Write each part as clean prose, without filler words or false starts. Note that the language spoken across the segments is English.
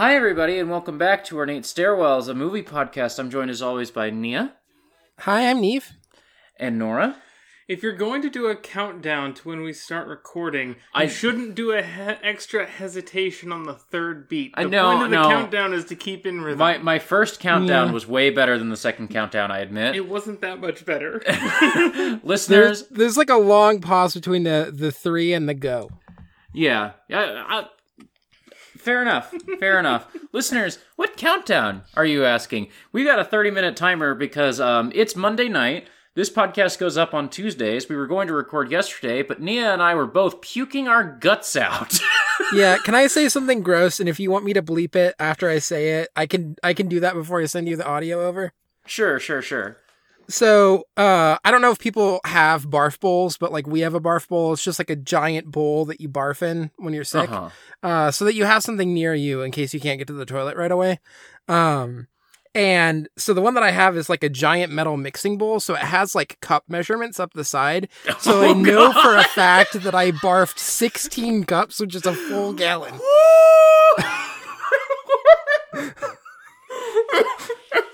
Hi, everybody, and welcome back to Ornate Stairwells, a movie podcast. I'm joined, as always, by Nia. Hi, I'm Niamh. And Nora. If you're going to do a countdown to when we start recording, I shouldn't do an extra hesitation on the third beat. The point of the countdown is to keep in rhythm. My first countdown was way better than the second countdown, I admit. It wasn't that much better. Listeners. There's like a long pause between the three and the go. Yeah. Fair enough. Listeners, what countdown are you asking? We got a 30-minute timer because it's Monday night. This podcast goes up on Tuesdays. We were going to record yesterday, but Nia and I were both puking our guts out. Yeah, can I say something gross? And if you want me to bleep it after I say it, I can do that before I send you the audio over. Sure. So, I don't know if people have barf bowls, but like we have a barf bowl. It's just like a giant bowl that you barf in when you're sick, so that you have something near you in case you can't get to the toilet right away. And so the one that I have is like a giant metal mixing bowl. So it has like cup measurements up the side. So I know for a fact that I barfed 16 cups, which is a full gallon.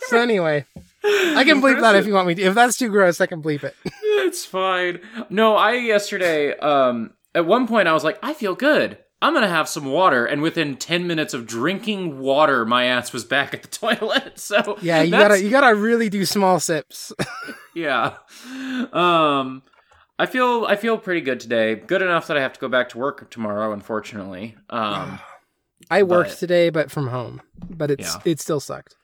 So anyway... I can bleep that if you want me to. If that's too gross, I can bleep it. It's fine. No, yesterday, at one point I was like, I feel good. I'm going to have some water. And within 10 minutes of drinking water, my ass was back at the toilet. So yeah, you gotta really do small sips. Yeah. I feel pretty good today. Good enough that I have to go back to work tomorrow, unfortunately. I worked today, but from home. But it still sucked.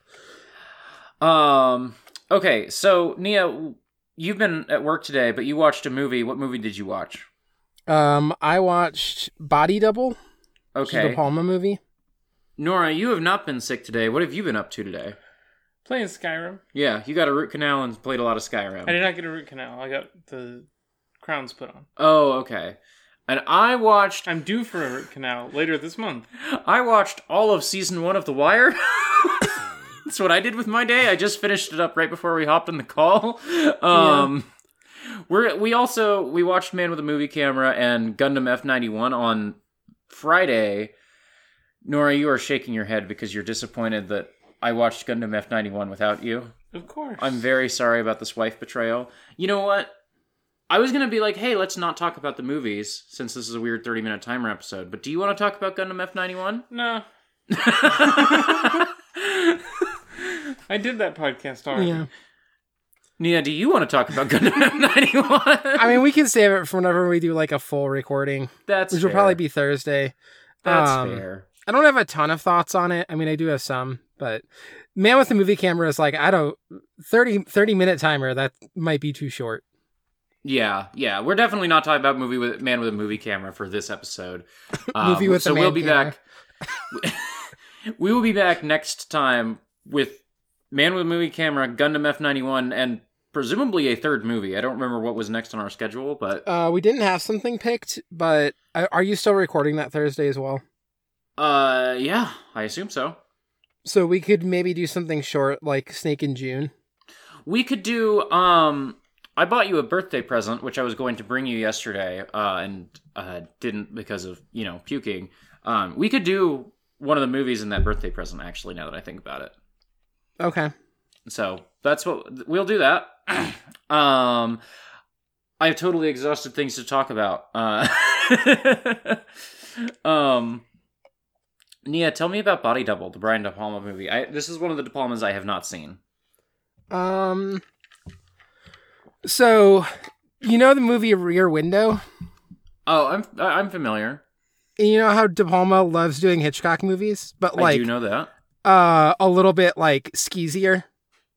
Okay, so Nia, you've been at work today, but you watched a movie. What movie did you watch? I watched Body Double. Okay. The Palma movie. Nora, you have not been sick today. What have you been up to today? Playing Skyrim. Yeah, you got a root canal and played a lot of Skyrim. I did not get a root canal. I got the crowns put on. Oh, okay. And I'm due for a root canal later this month. I watched all of season 1 of The Wire. That's what I did with my day. I just finished it up right before we hopped on the call. We watched Man with a Movie Camera and Gundam F91 on Friday. Nora, you are shaking your head because you're disappointed that I watched Gundam F91 without you. Of course. I'm very sorry about this wife betrayal. You know what? I was going to be like, hey, let's not talk about the movies since this is a weird 30-minute timer episode. But do you want to talk about Gundam F91? No. I did that podcast already. Yeah. Nia, do you want to talk about Gundam F91? I mean, we can save it for whenever we do like a full recording. Which will probably be Thursday. That's fair. I don't have a ton of thoughts on it. I mean, I do have some, but Man with the Movie Camera is like, 30-minute timer, that might be too short. Yeah. We're definitely not talking about Man with a Movie Camera for this episode. Back. We will be back next time with Man with a Movie Camera, Gundam F91, and presumably a third movie. I don't remember what was next on our schedule, but... we didn't have something picked, but are you still recording that Thursday as well? Yeah, I assume so. So we could maybe do something short, like Snake in June? We could do, I bought you a birthday present, which I was going to bring you yesterday, and didn't because of, puking. We could do one of the movies in that birthday present, actually, now that I think about it. Okay. So that's what we'll do that. I've totally exhausted things to talk about. Nia, tell me about Body Double, the Brian De Palma movie. This is one of the De Palmas I have not seen. So, you know the movie Rear Window? Oh, I'm familiar. You know how De Palma loves doing Hitchcock movies, but like I do know that. A little bit like skeezier.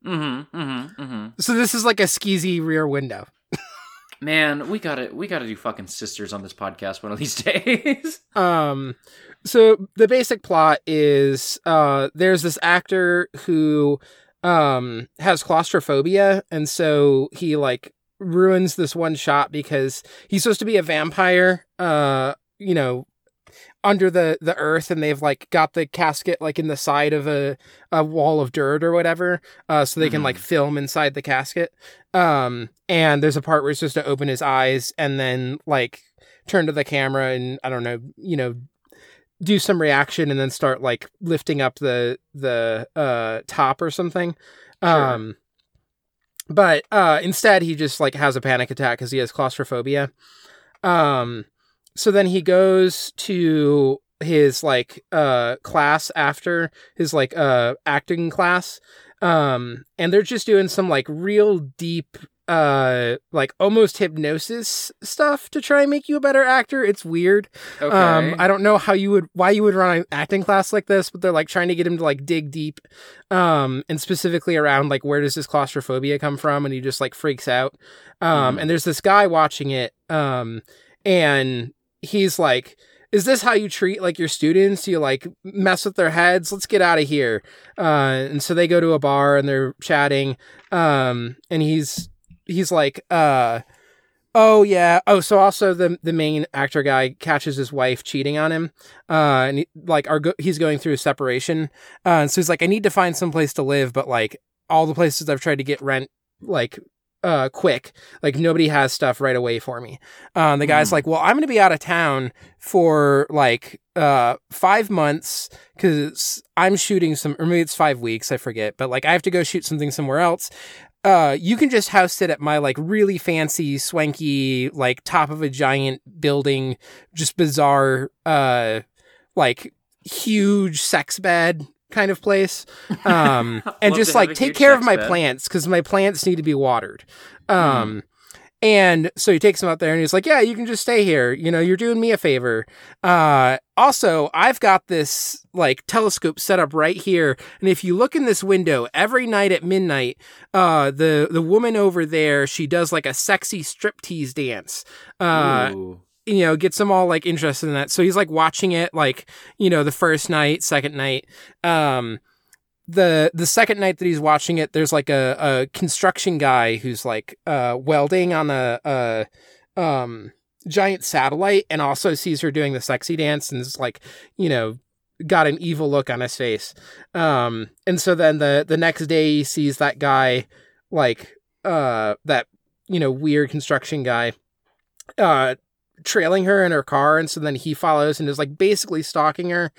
Mm-hmm. So this is like a skeezy Rear Window. Man, we gotta do fucking Sisters on this podcast one of these days. So the basic plot is there's this actor who has claustrophobia, and so he like ruins this one shot because he's supposed to be a vampire, under the earth, and they've like got the casket like in the side of a wall of dirt or whatever, so they can like film inside the casket. And there's a part where he's supposed to open his eyes and then like turn to the camera and I don't know, do some reaction and then start like lifting up the top or something. Sure. But instead he just like has a panic attack because he has claustrophobia. So then he goes to his like class after his like acting class. And they're just doing some like real deep like almost hypnosis stuff to try and make you a better actor. It's weird. Okay. I don't know why you would run an acting class like this, but they're like trying to get him to like dig deep. And specifically around like, where does this claustrophobia come from? And he just like freaks out. And there's this guy watching it. And he's like, is this how you treat like your students? Do you like mess with their heads? Let's get out of here. And so they go to a bar and they're chatting. And he's like, oh yeah. Oh, so also the main actor guy catches his wife cheating on him. And he, like he's going through a separation. And so he's like, I need to find some place to live, but like all the places I've tried to get rent, like, quick, like nobody has stuff right away for me. The guy's like, well, I'm going to be out of town for like, 5 months cause I'm shooting or maybe it's 5 weeks. I forget, but like, I have to go shoot something somewhere else. You can just house sit at my like really fancy, swanky, like top of a giant building, just bizarre, like huge sex bed kind of place. And just like take care of my plants because my plants need to be watered. And so he takes him out there and he's like, yeah, you can just stay here. You know, you're doing me a favor. Also, I've got this like telescope set up right here. And if you look in this window every night at midnight, the woman over there, she does like a sexy striptease dance. Ooh. You know, gets them all like interested in that. So he's like watching it like, you know, the first night, second night. The second night that he's watching it, there's like a construction guy who's like welding on a giant satellite and also sees her doing the sexy dance and is like, you know, got an evil look on his face. And so then the next day he sees that guy, like that, you know, weird construction guy trailing her in her car. And so then he follows and is like basically stalking her.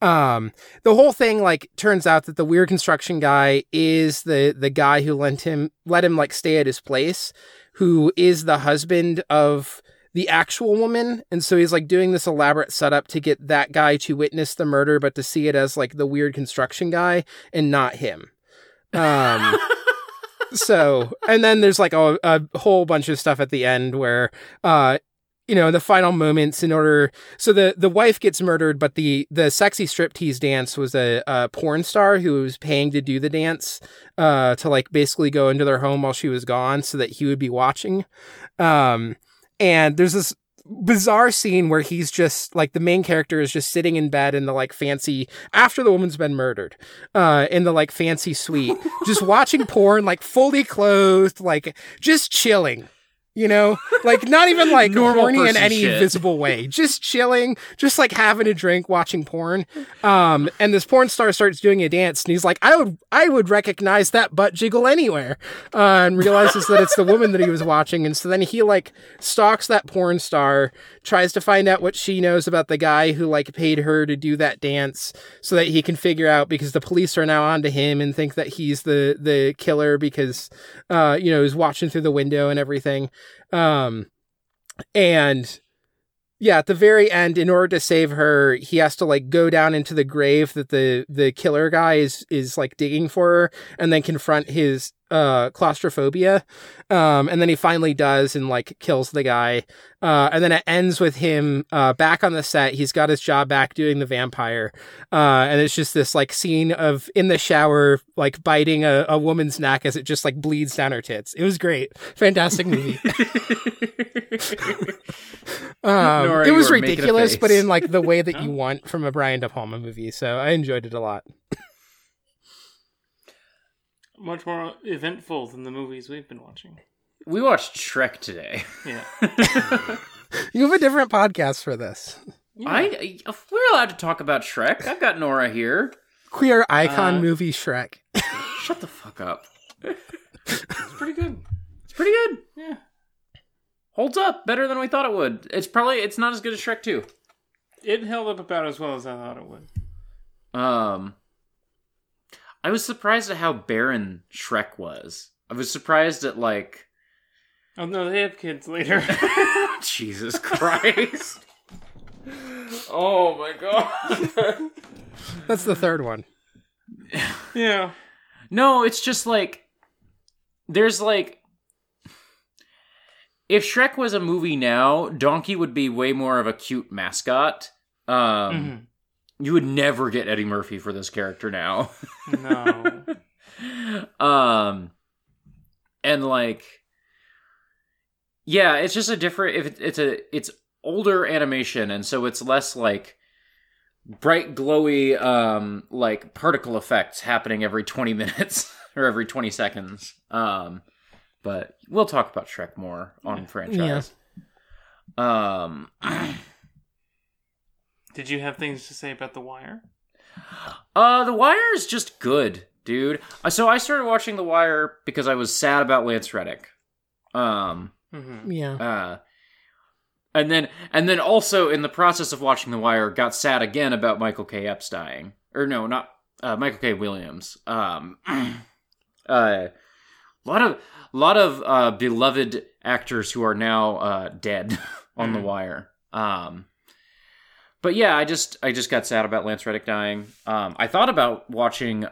The whole thing, like, turns out that the weird construction guy is the guy who let him like stay at his place, who is the husband of the actual woman. And so he's like doing this elaborate setup to get that guy to witness the murder, but to see it as like the weird construction guy and not him. So, and then there's like a whole bunch of stuff at the end where, you know, in the final moments, so the wife gets murdered, but the sexy striptease dance was a porn star who was paying to do the dance, to like basically go into their home while she was gone so that he would be watching. And there's this bizarre scene where he's just like, the main character is just sitting in bed in the like fancy, after the woman's been murdered, in the like fancy suite, just watching porn, like fully clothed, like just chilling. You know, like not even like horny in any visible way, just chilling, just like having a drink, watching porn. And this porn star starts doing a dance and he's like, I would recognize that butt jiggle anywhere, and realizes that it's the woman that he was watching. And so then he like stalks that porn star, tries to find out what she knows about the guy who like paid her to do that dance so that he can figure out, because the police are now onto him and think that he's the killer because, you know, he's watching through the window and everything. And yeah, at the very end, in order to save her, he has to like go down into the grave that the killer guy is like digging for her and then confront his, claustrophobia. And then he finally does and like kills the guy. And then it ends with him, back on the set. He's got his job back doing the vampire. And it's just this like scene of in the shower, like biting a woman's neck as it just like bleeds down her tits. It was great. Fantastic movie. It was ridiculous, but in like the way that you want from a Brian De Palma movie. So I enjoyed it a lot. Much more eventful than the movies we've been watching. We watched Shrek today. Yeah. You have a different podcast for this. Yeah. We're allowed to talk about Shrek. I've got Nora here. Queer icon movie Shrek. Shut the fuck up. It's pretty good. It's pretty good. Yeah. Holds up better than we thought it would. It's not as good as Shrek 2. it held up about as well as I thought it would. I was surprised at how barren Shrek was. I was surprised at, like... Oh, no, they have kids later. Jesus Christ. Oh, my God. That's the third one. Yeah. No, it's just, like... There's, like... If Shrek was a movie now, Donkey would be way more of a cute mascot. You would never get Eddie Murphy for this character now. No. And like, yeah, it's just a different. If it's older animation, and so it's less like bright, glowy, like particle effects happening every 20 minutes or every 20 seconds. But we'll talk about Shrek more on franchise. Yeah. Did you have things to say about The Wire? The Wire is just good, dude. So I started watching The Wire because I was sad about Lance Reddick. And then also in the process of watching The Wire, got sad again about Michael K. Epps dying. Or no, not Michael K. Williams. A lot of beloved actors who are now dead on The Wire. But yeah, I just got sad about Lance Reddick dying. I thought about watching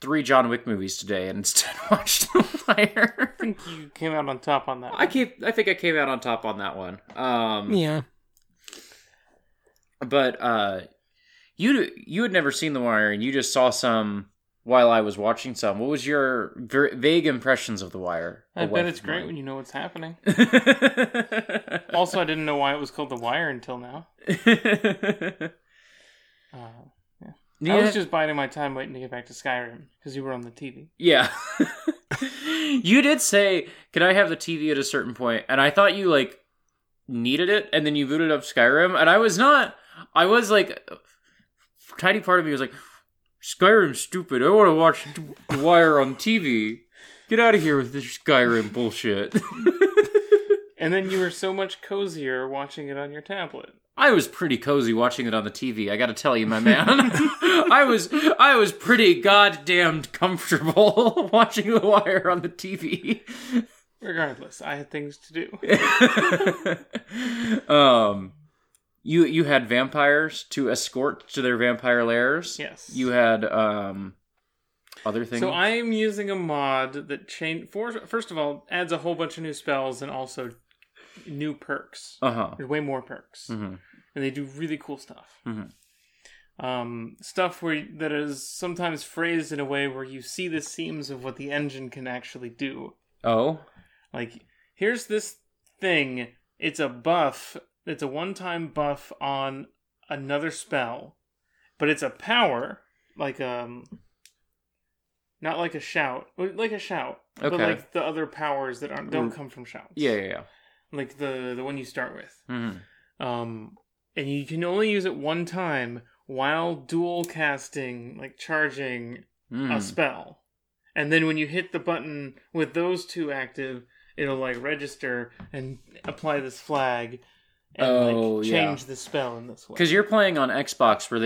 3 John Wick movies today and instead watched The Wire. I think you came out on top on that one. I think I came out on top on that one. Yeah. But you had never seen The Wire, and you just saw some while I was watching some. What was your vague impressions of The Wire? I bet it's great when you know what's happening. Also, I didn't know why it was called The Wire until now. Yeah. I was just biding my time waiting to get back to Skyrim because you were on the TV. Yeah. You did say, can I have the TV at a certain point? And I thought you like needed it, and then you booted up Skyrim, and I was like, a tiny part of me was like, Skyrim's stupid. I want to watch The Wire on TV. Get out of here with this Skyrim bullshit. And then you were so much cozier watching it on your tablet. I was pretty cozy watching it on the TV. I got to tell you, my man. I was pretty goddamn comfortable watching The Wire on the TV. Regardless, I had things to do. You had vampires to escort to their vampire lairs. Yes. You had other things. So I am using a mod that first of all adds a whole bunch of new spells and also new perks. There's way more perks, and they do really cool stuff. Stuff that is sometimes phrased in a way where you see the seams of what the engine can actually do. Oh, like here's this thing. It's a buff. It's a one-time buff on another spell, but it's a power, like not like a shout, like a shout, okay. But like the other powers that don't come from shouts. Yeah. Like the one you start with. Mm-hmm. And you can only use it one time while dual casting, like charging a spell. And then when you hit the button with those two active, it'll like register and apply this flag and like change the spell in this way. Because you're playing on Xbox where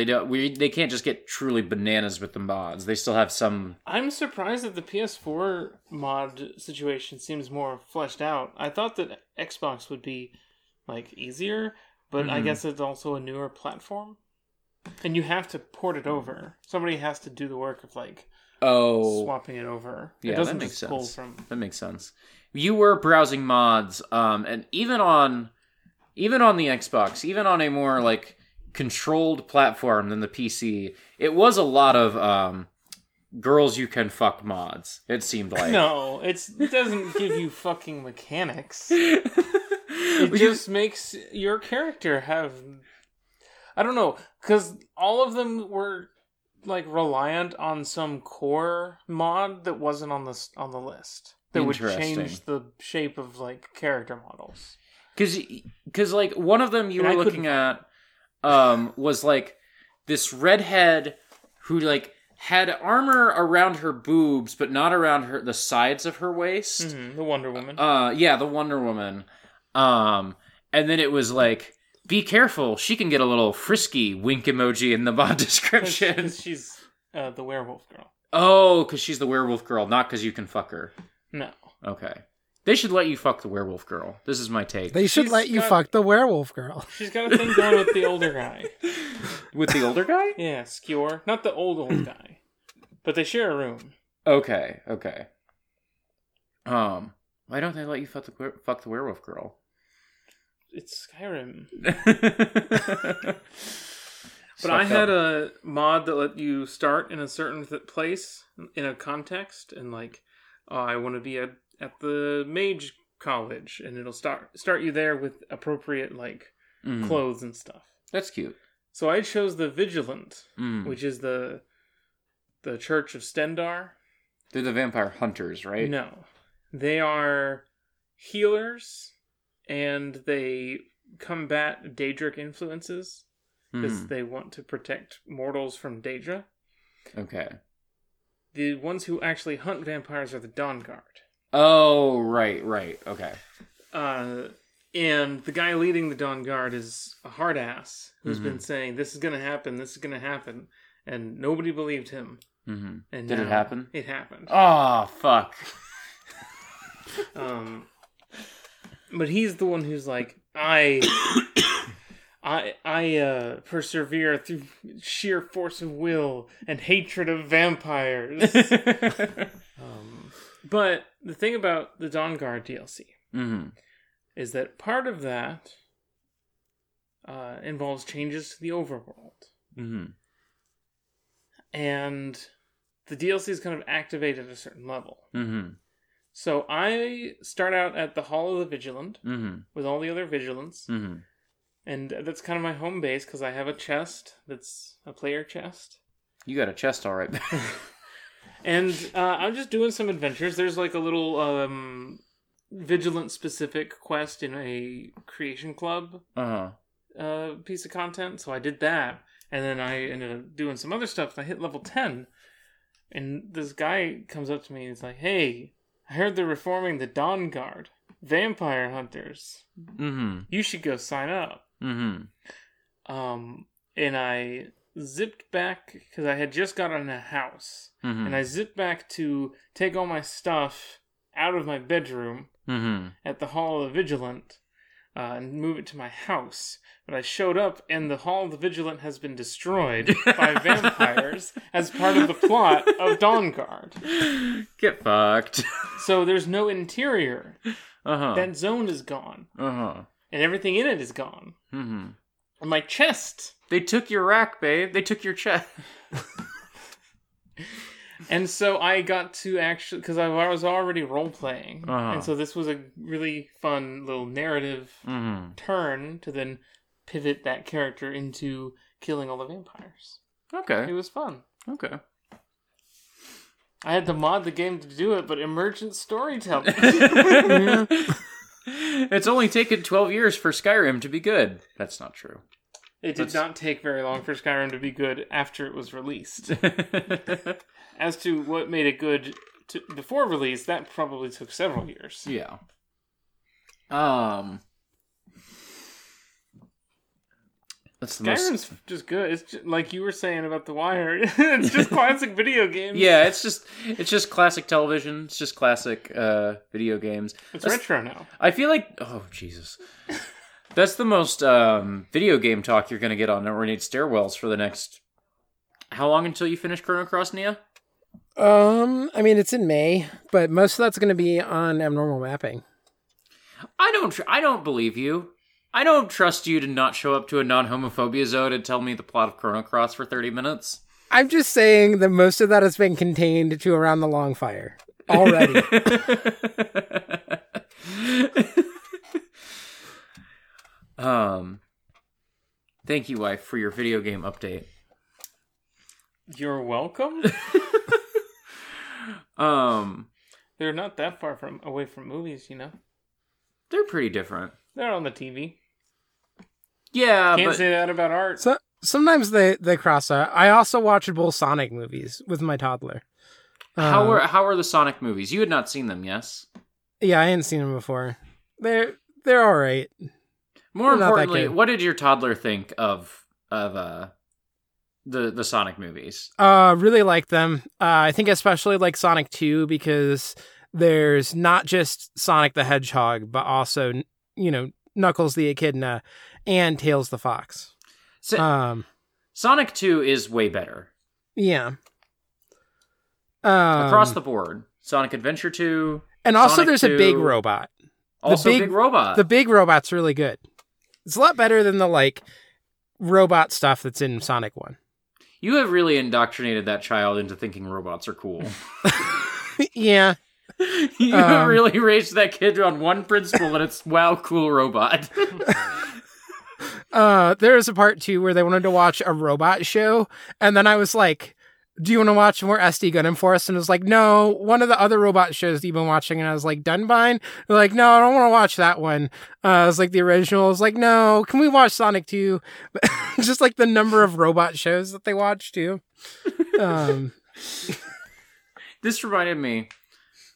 they can't just get truly bananas with the mods. They still have some... I'm surprised that the PS4 mod situation seems more fleshed out. I thought that Xbox would be like easier, but I guess it's also a newer platform. And you have to port it over. Somebody has to do the work of like swapping it over. Yeah, it doesn't just pull from... That makes sense. You were browsing mods, and even on the Xbox, even on a more like controlled platform than the PC, it was a lot of girls you can fuck mods, it seemed like. No, it doesn't give you fucking mechanics. It just makes your character have... I don't know, because all of them were like reliant on some core mod that wasn't on the list. That would change the shape of like character models. Because like one of them you were looking at was like this redhead who like had armor around her boobs but not around the sides of her waist. The Wonder Woman. The Wonder Woman. And then it was like be careful, she can get a little frisky, wink emoji in the mod description. Cause she's the werewolf girl. Oh, because she's the werewolf girl, not because you can fuck her. No. Okay. They should let you fuck the werewolf girl. This is my take. They should fuck the werewolf girl. She's got a thing going with the older guy. With the older guy? Yeah, Skewer. Not the old guy. But they share a room. Okay. Why don't they let you fuck the werewolf girl? It's Skyrim. But I had a mod that let you start in a certain place, in a context, and like, I want to be at the mage college, and it'll start you there with appropriate like clothes and stuff. That's cute. So I chose the Vigilant, which is the Church of Stendar. They're the vampire hunters, right? No, they are healers, and they combat Daedric influences because they want to protect mortals from Daedra. Okay. The ones who actually hunt vampires are the Dawn Guard. Oh, right. Okay. And the guy leading the Dawn Guard is a hard ass who's been saying, this is going to happen. And nobody believed him. Mm-hmm. And did it happen? It happened. Oh, fuck. But he's the one who's like, I persevere through sheer force of will and hatred of vampires. But the thing about the Dawn Guard DLC is that part of that involves changes to the overworld. Mm-hmm. And the DLC is kind of activated at a certain level. Mm-hmm. So I start out at the Hall of the Vigilant with all the other Vigilants. Mm-hmm. And that's kind of my home base because I have a chest that's a player chest. You got a chest all right. And I'm just doing some adventures. There's like a little Vigilant-specific quest in a creation club piece of content. So I did that. And then I ended up doing some other stuff. I hit level 10. And this guy comes up to me and he's like, hey, I heard they're reforming the Dawn Guard. Vampire hunters. Mm-hmm. You should go sign up. Mm-hmm. And I zipped back because I had just gotten a house, and I zipped back to take all my stuff out of my bedroom at the Hall of the Vigilant and move it to my house. But I showed up, and the Hall of the Vigilant has been destroyed by vampires as part of the plot of Dawn Guard. Get fucked. So there's no interior. That zone is gone, and everything in it is gone. And my chest. They took your rack, babe. They took your chest. And so I got to actually, because I was already role-playing. And so this was a really fun little narrative turn to then pivot that character into killing all the vampires. Okay. It was fun. Okay. I had to mod the game to do it, but emergent storytelling. It's only taken 12 years for Skyrim to be good. That's not true. It did not take very long for Skyrim to be good after it was released. As to what made it good before release, that probably took several years. Yeah. That's the Skyrim's just good. It's just, like you were saying about The Wire. It's just classic video games. Yeah, it's just classic television. It's just classic video games. That's retro now. I feel like, oh Jesus, that's the most video game talk you're going to get on Ornate Stairwells for the next. How long until you finish Chrono Cross, Nia? I mean it's in May, but most of that's going to be on Abnormal Mapping. I don't believe you. I don't trust you to not show up to a non-homophobia zone and tell me the plot of Chrono Cross for 30 minutes. I'm just saying that most of that has been contained to around the long fire already. Thank you, wife, for your video game update. You're welcome. They're not that far away from movies, you know. They're pretty different. They're on the TV. Yeah, can't say that about art. So, sometimes they cross out. I also watched both Sonic movies with my toddler. How were the Sonic movies? You had not seen them, yes? Yeah, I hadn't seen them before. They're all right. More importantly, what did your toddler think of the Sonic movies? Really like them. I think especially like Sonic 2 because there's not just Sonic the Hedgehog, but also, you know, Knuckles the Echidna and Tails the Fox. So, Sonic 2 is way better. Yeah. Across the board. Sonic Adventure 2. And also Sonic there's 2, a big robot. Also big robot. The big robot's really good. It's a lot better than the, like, robot stuff that's in Sonic 1. You have really indoctrinated that child into thinking robots are cool. Yeah. You have really raised that kid on one principle, and it's, wow, cool robot. There was a part, too, where they wanted to watch a robot show, and then I was like, do you want to watch more SD Gundam Force? And it was like, no, one of the other robot shows that you've been watching. And I was like, Dunbine? They're like, no, I don't want to watch that one. I was like, the original. I was like, no, can we watch Sonic 2? Just like the number of robot shows that they watch too. This reminded me,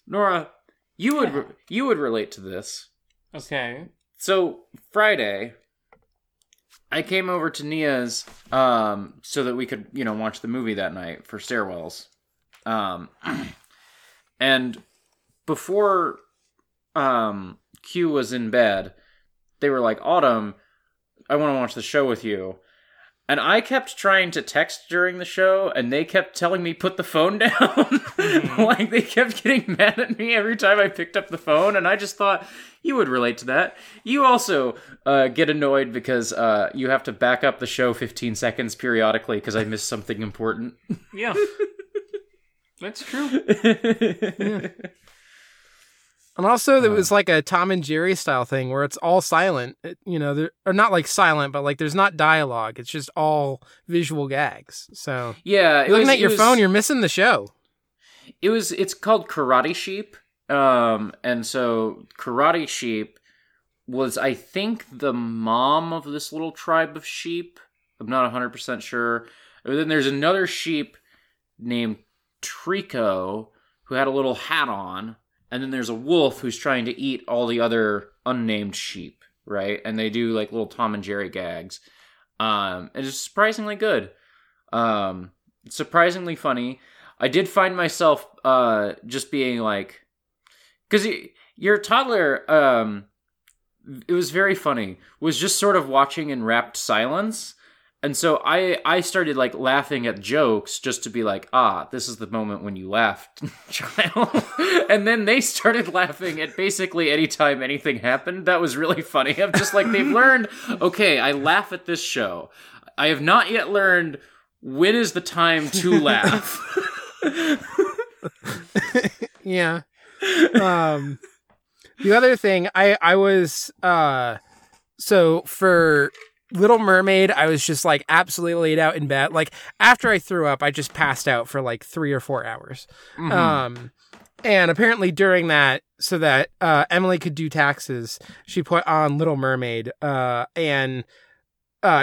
Nora, you would relate to this. Okay. So Friday, I came over to Nia's so that we could, you know, watch the movie that night for Stairwells. And before Q was in bed, they were like, Autumn, I want to watch the show with you. And I kept trying to text during the show, and they kept telling me, put the phone down. Mm-hmm. Like, they kept getting mad at me every time I picked up the phone, and I just thought, you would relate to that. You also get annoyed because you have to back up the show 15 seconds periodically because I missed something important. Yeah. That's true. Yeah. And also, there was like a Tom and Jerry style thing where it's all silent, you know, or not like silent, but like there's not dialogue. It's just all visual gags. So yeah, looking at your phone, you're missing the show. It's called Karate Sheep. And so Karate Sheep was, I think, the mom of this little tribe of sheep. I'm not 100% sure. And then there's another sheep named Trico who had a little hat on. And then there's a wolf who's trying to eat all the other unnamed sheep, right? And they do, like, little Tom and Jerry gags. And it's surprisingly good. Surprisingly funny. I did find myself just being, like... Because your toddler, it was very funny, was just sort of watching in rapt silence. And so I started, like, laughing at jokes just to be like, this is the moment when you laughed, child. And then they started laughing at basically any time anything happened. That was really funny. I'm just like, they've learned, okay, I laugh at this show. I have not yet learned when is the time to laugh. Yeah. The other thing, I was, so for... Little Mermaid, I was just, like, absolutely laid out in bed. Like, after I threw up, I just passed out for, like, 3 or 4 hours. Mm-hmm. And apparently during that, so that Emily could do taxes, she put on Little Mermaid. And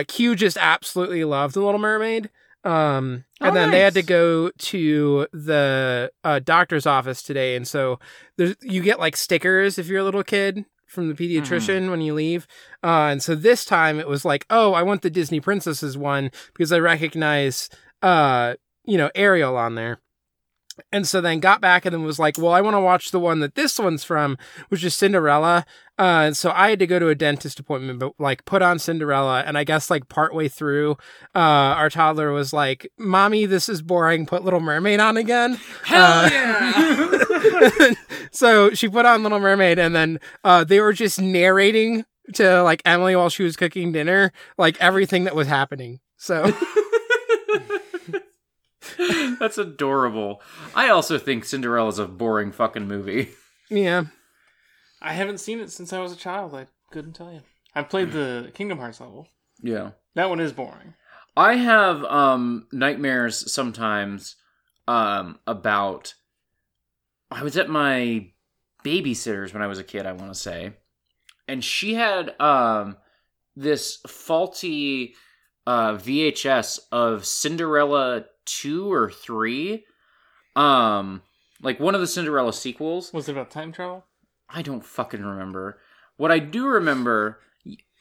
Q just absolutely loved The Little Mermaid. Then they had to go to the doctor's office today. And so you get, like, stickers if you're a little kid from the pediatrician when you leave. And so this time it was like, I want the Disney Princesses one because I recognize, Ariel on there. And so then got back and then was like, well, I want to watch the one that this one's from, which is Cinderella. And so I had to go to a dentist appointment, but like put on Cinderella. And I guess like partway through, our toddler was like, Mommy, this is boring. Put Little Mermaid on again. Hell yeah. So she put on Little Mermaid and then, they were just narrating to like Emily while she was cooking dinner, like everything that was happening. So that's adorable. I also think Cinderella's a boring fucking movie. Yeah. I haven't seen it since I was a child. I couldn't tell you. I played the Kingdom Hearts level. Yeah. That one is boring. I have nightmares sometimes about... I was at my babysitter's when I was a kid, I want to say. And she had this faulty VHS of Cinderella 2 or 3. Like one of the Cinderella sequels. Was it about time travel? I don't fucking remember. What I do remember,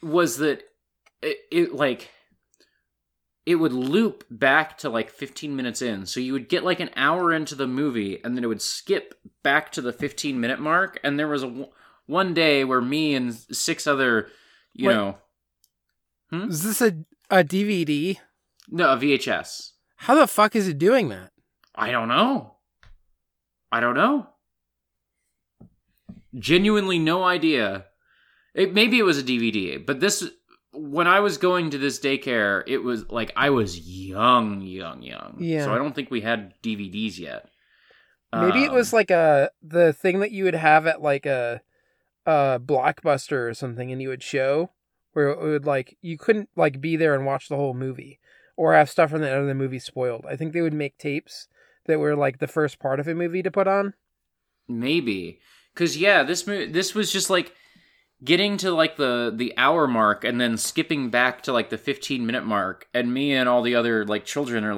was that it would loop back to, 15 minutes in. So you would get, an hour into the movie, and then it would skip back to the 15-minute mark. And there was one day where me and six other, you know... Is this a DVD? No, a VHS. How the fuck is it doing that? I don't know. Genuinely no idea. Maybe it was a DVD, but this... When I was going to this daycare, it was I was young. Yeah. So I don't think we had DVDs yet. Maybe it was the thing that you would have at a Blockbuster or something, and you would show where it would you couldn't be there and watch the whole movie or have stuff from the end of the movie spoiled. I think they would make tapes that were the first part of a movie to put on. Maybe because this was just getting to the hour mark and then skipping back to the 15-minute mark, and me and all the other children are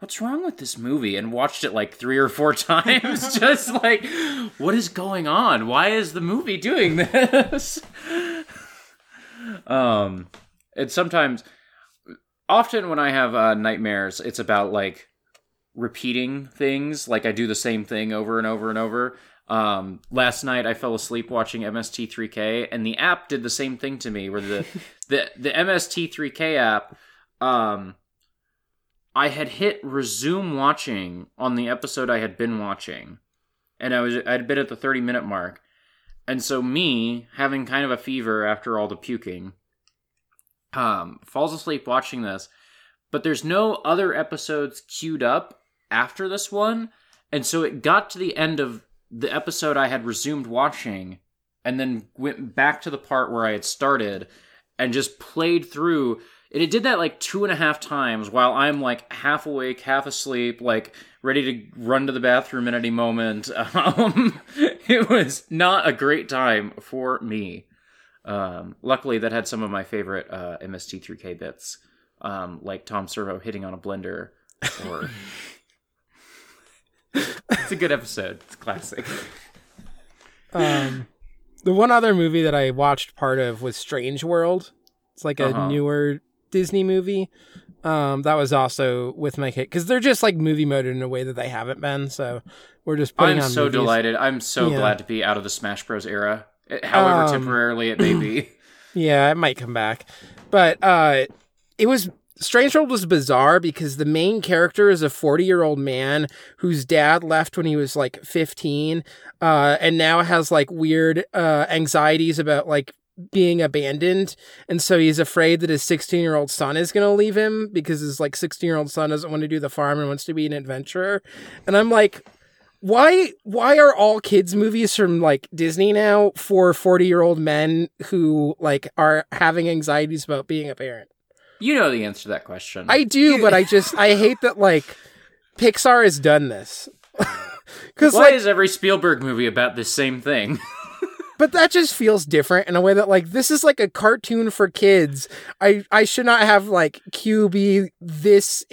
what's wrong with this movie, and watched it 3 or 4 times. Just what is going on? Why is the movie doing this? And often when I have nightmares, it's about repeating things. I do the same thing over and over and over. Last night I fell asleep watching MST3K, and the app did the same thing to me, where the MST3K app, I had hit resume watching on the episode I had been watching, and I'd been at the 30-minute mark. And so me, having kind of a fever after all the puking, falls asleep watching this, but there's no other episodes queued up after this one. And so it got to the end of the episode I had resumed watching, and then went back to the part where I had started and just played through. And it did that 2.5 times while I'm half awake, half asleep, ready to run to the bathroom at any moment. It was not a great time for me. Luckily that had some of my favorite MST3K bits, like Tom Servo hitting on a blender or... It's a good episode. It's classic. The one other movie that I watched part of was Strange World. It's a newer Disney movie. That was also with my kid, because they're just movie moded in a way that they haven't been. So we're just putting on movies. Delighted. I'm so glad to be out of the Smash Bros era, however temporarily it may be. Yeah, it might come back. But it was... Strange World was bizarre because the main character is a 40-year-old man whose dad left when he was 15, and now has weird anxieties about being abandoned. And so he's afraid that his 16-year-old son is going to leave him because his 16-year-old son doesn't want to do the farm and wants to be an adventurer. And I'm why are all kids movies from Disney now for 40-year-old men who are having anxieties about being a parent? You know the answer to that question. I do, but I hate that, Pixar has done this. Why is every Spielberg movie about this same thing? But that just feels different in a way that, this is, a cartoon for kids. I should not have, Q be this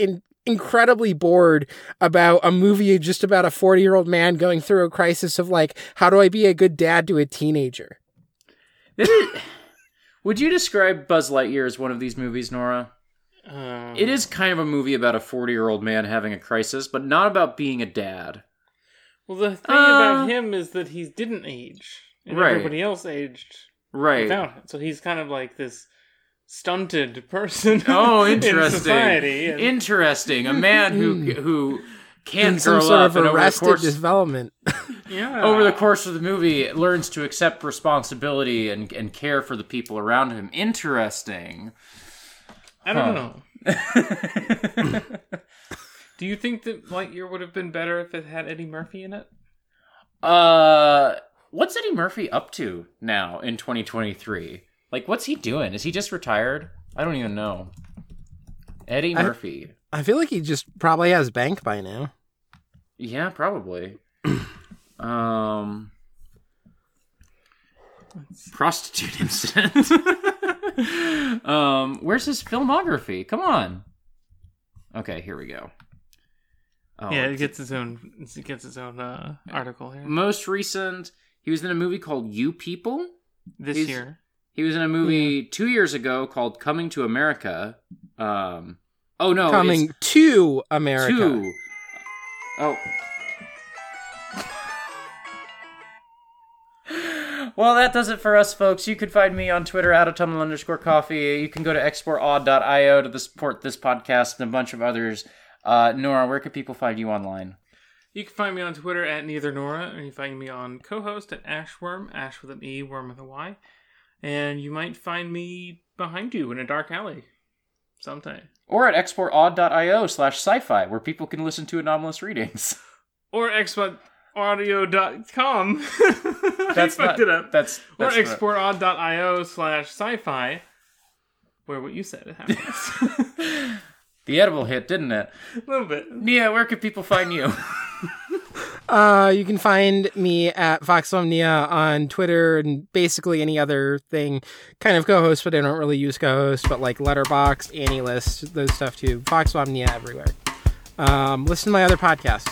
incredibly bored about a movie just about a 40-year-old man going through a crisis of, how do I be a good dad to a teenager? Would you describe Buzz Lightyear as one of these movies, Nora? It is kind of a movie about a 40-year-old man having a crisis, but not about being a dad. Well, the thing about him is that he didn't age. And everybody else aged without him. So he's kind of this stunted person. Oh, interesting. In society. And... Interesting. A man who can't grow up and arrested development. Yeah. Over the course of the movie, it learns to accept responsibility and care for the people around him. Interesting. I don't know. Do you think that Lightyear would have been better if it had Eddie Murphy in it? What's Eddie Murphy up to now in 2023? What's he doing? Is he just retired? I don't even know. Eddie Murphy. I feel like he just probably has bank by now. Yeah, probably. Prostitute incident. Where's his filmography? Come on. Okay, here we go. Oh, yeah, it gets its own article here. Most recent, he was in a movie called You People this year. He was in a movie 2 years ago called Coming to America. Oh, no. Coming to America. To. Oh. Well, that does it for us, folks. You can find me on Twitter at autumnal_coffee. You can go to exportaud.io to support this podcast and a bunch of others. Nora, where can people find you online? You can find me on Twitter at neithernora, and you can find me on co-host at ashworm, ash with an E, worm with a Y. And you might find me behind you in a dark alley sometime. Or at exportaud.io/sci-fi, where people can listen to anomalous readings. Or exportaudio.com. That's fucked it up. Or exportaud.io/sci-fi, where what you said happens. The edible hit, didn't it? A little bit. Nia, where can people find you? You can find me at FoxmomNia on Twitter and basically any other thing. Kind of co-host, but I don't really use co-host, but like Letterboxd, Annie List, those stuff too. FoxmomNia everywhere. Listen to my other podcasts.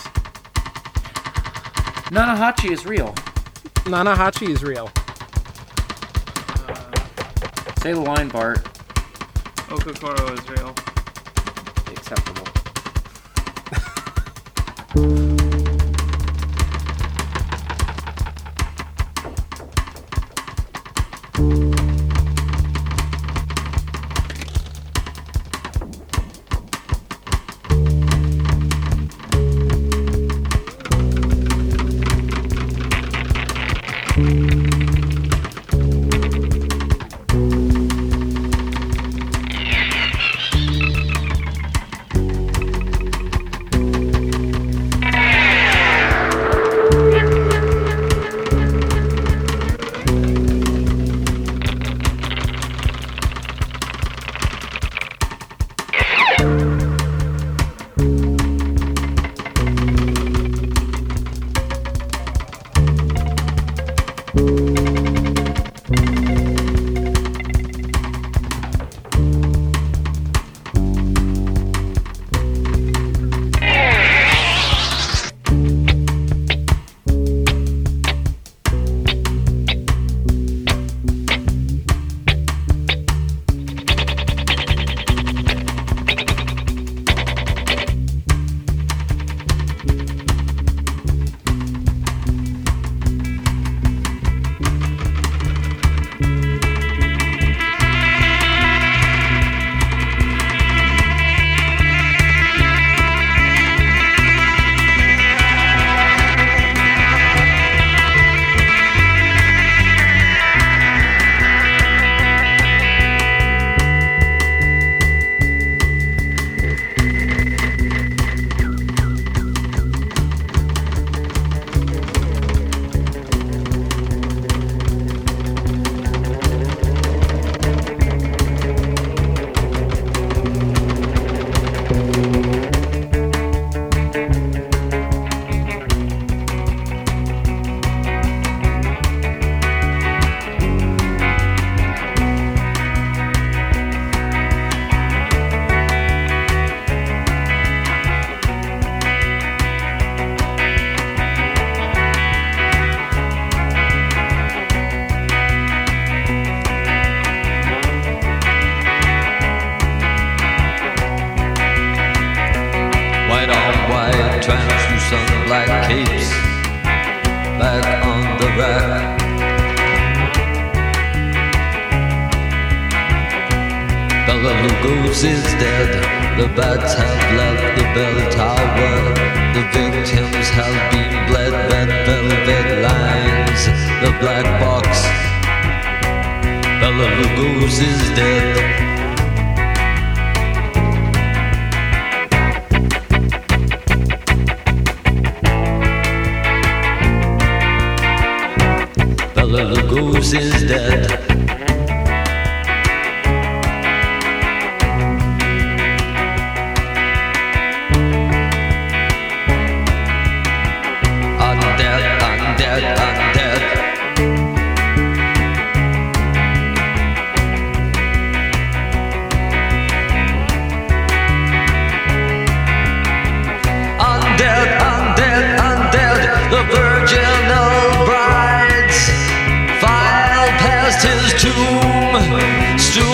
Nanahachi is real. Nanahachi is real. Say the line, Bart. Okokoro is real. Acceptable.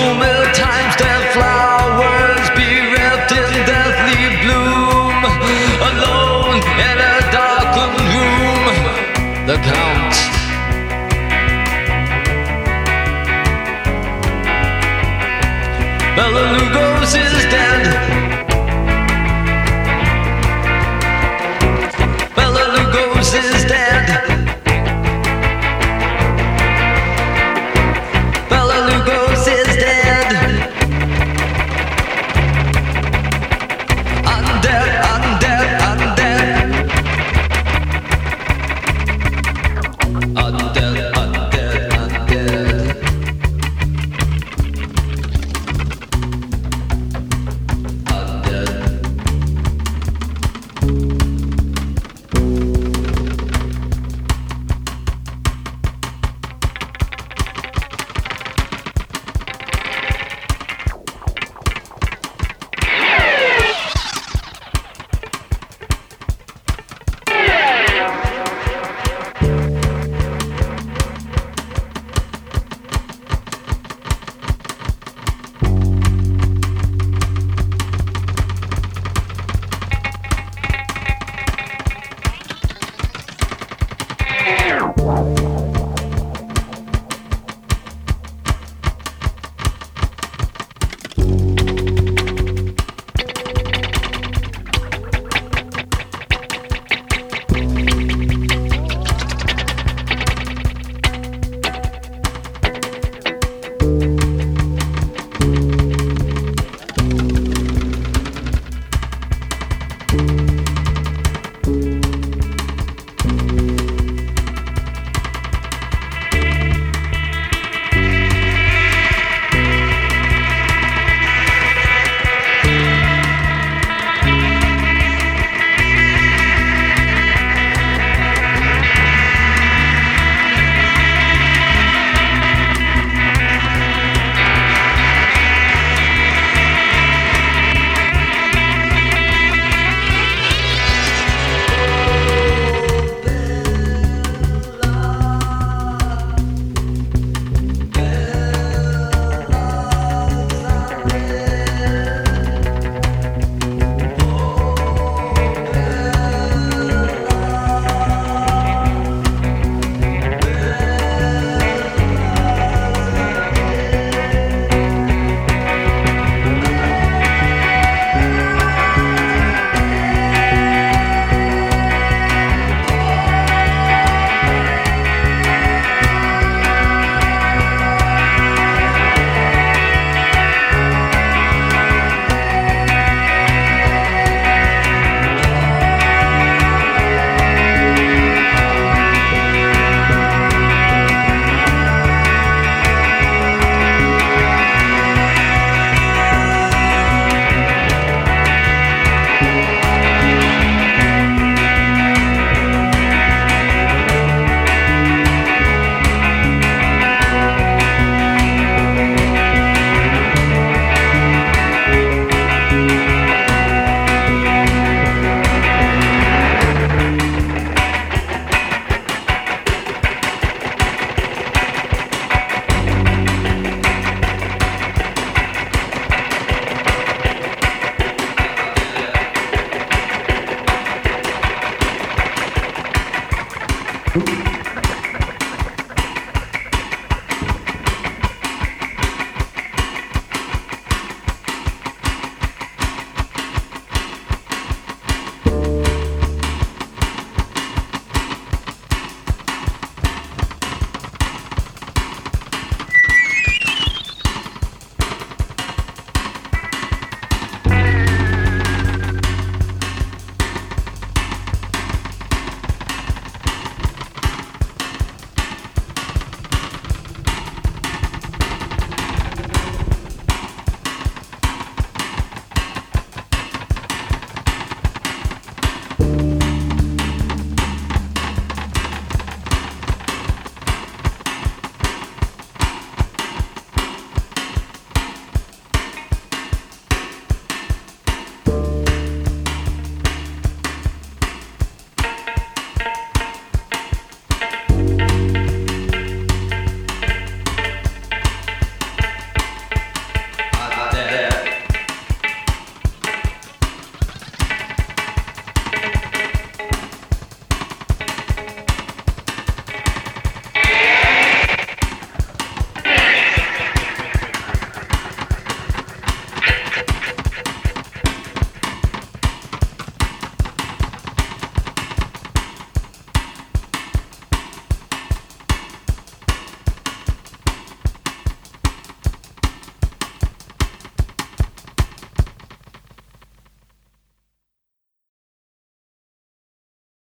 will times their flowers be wrapped in deathly bloom, alone in a darkened room. The Count. Bela Lugos is dead. Bela Lugos is dead.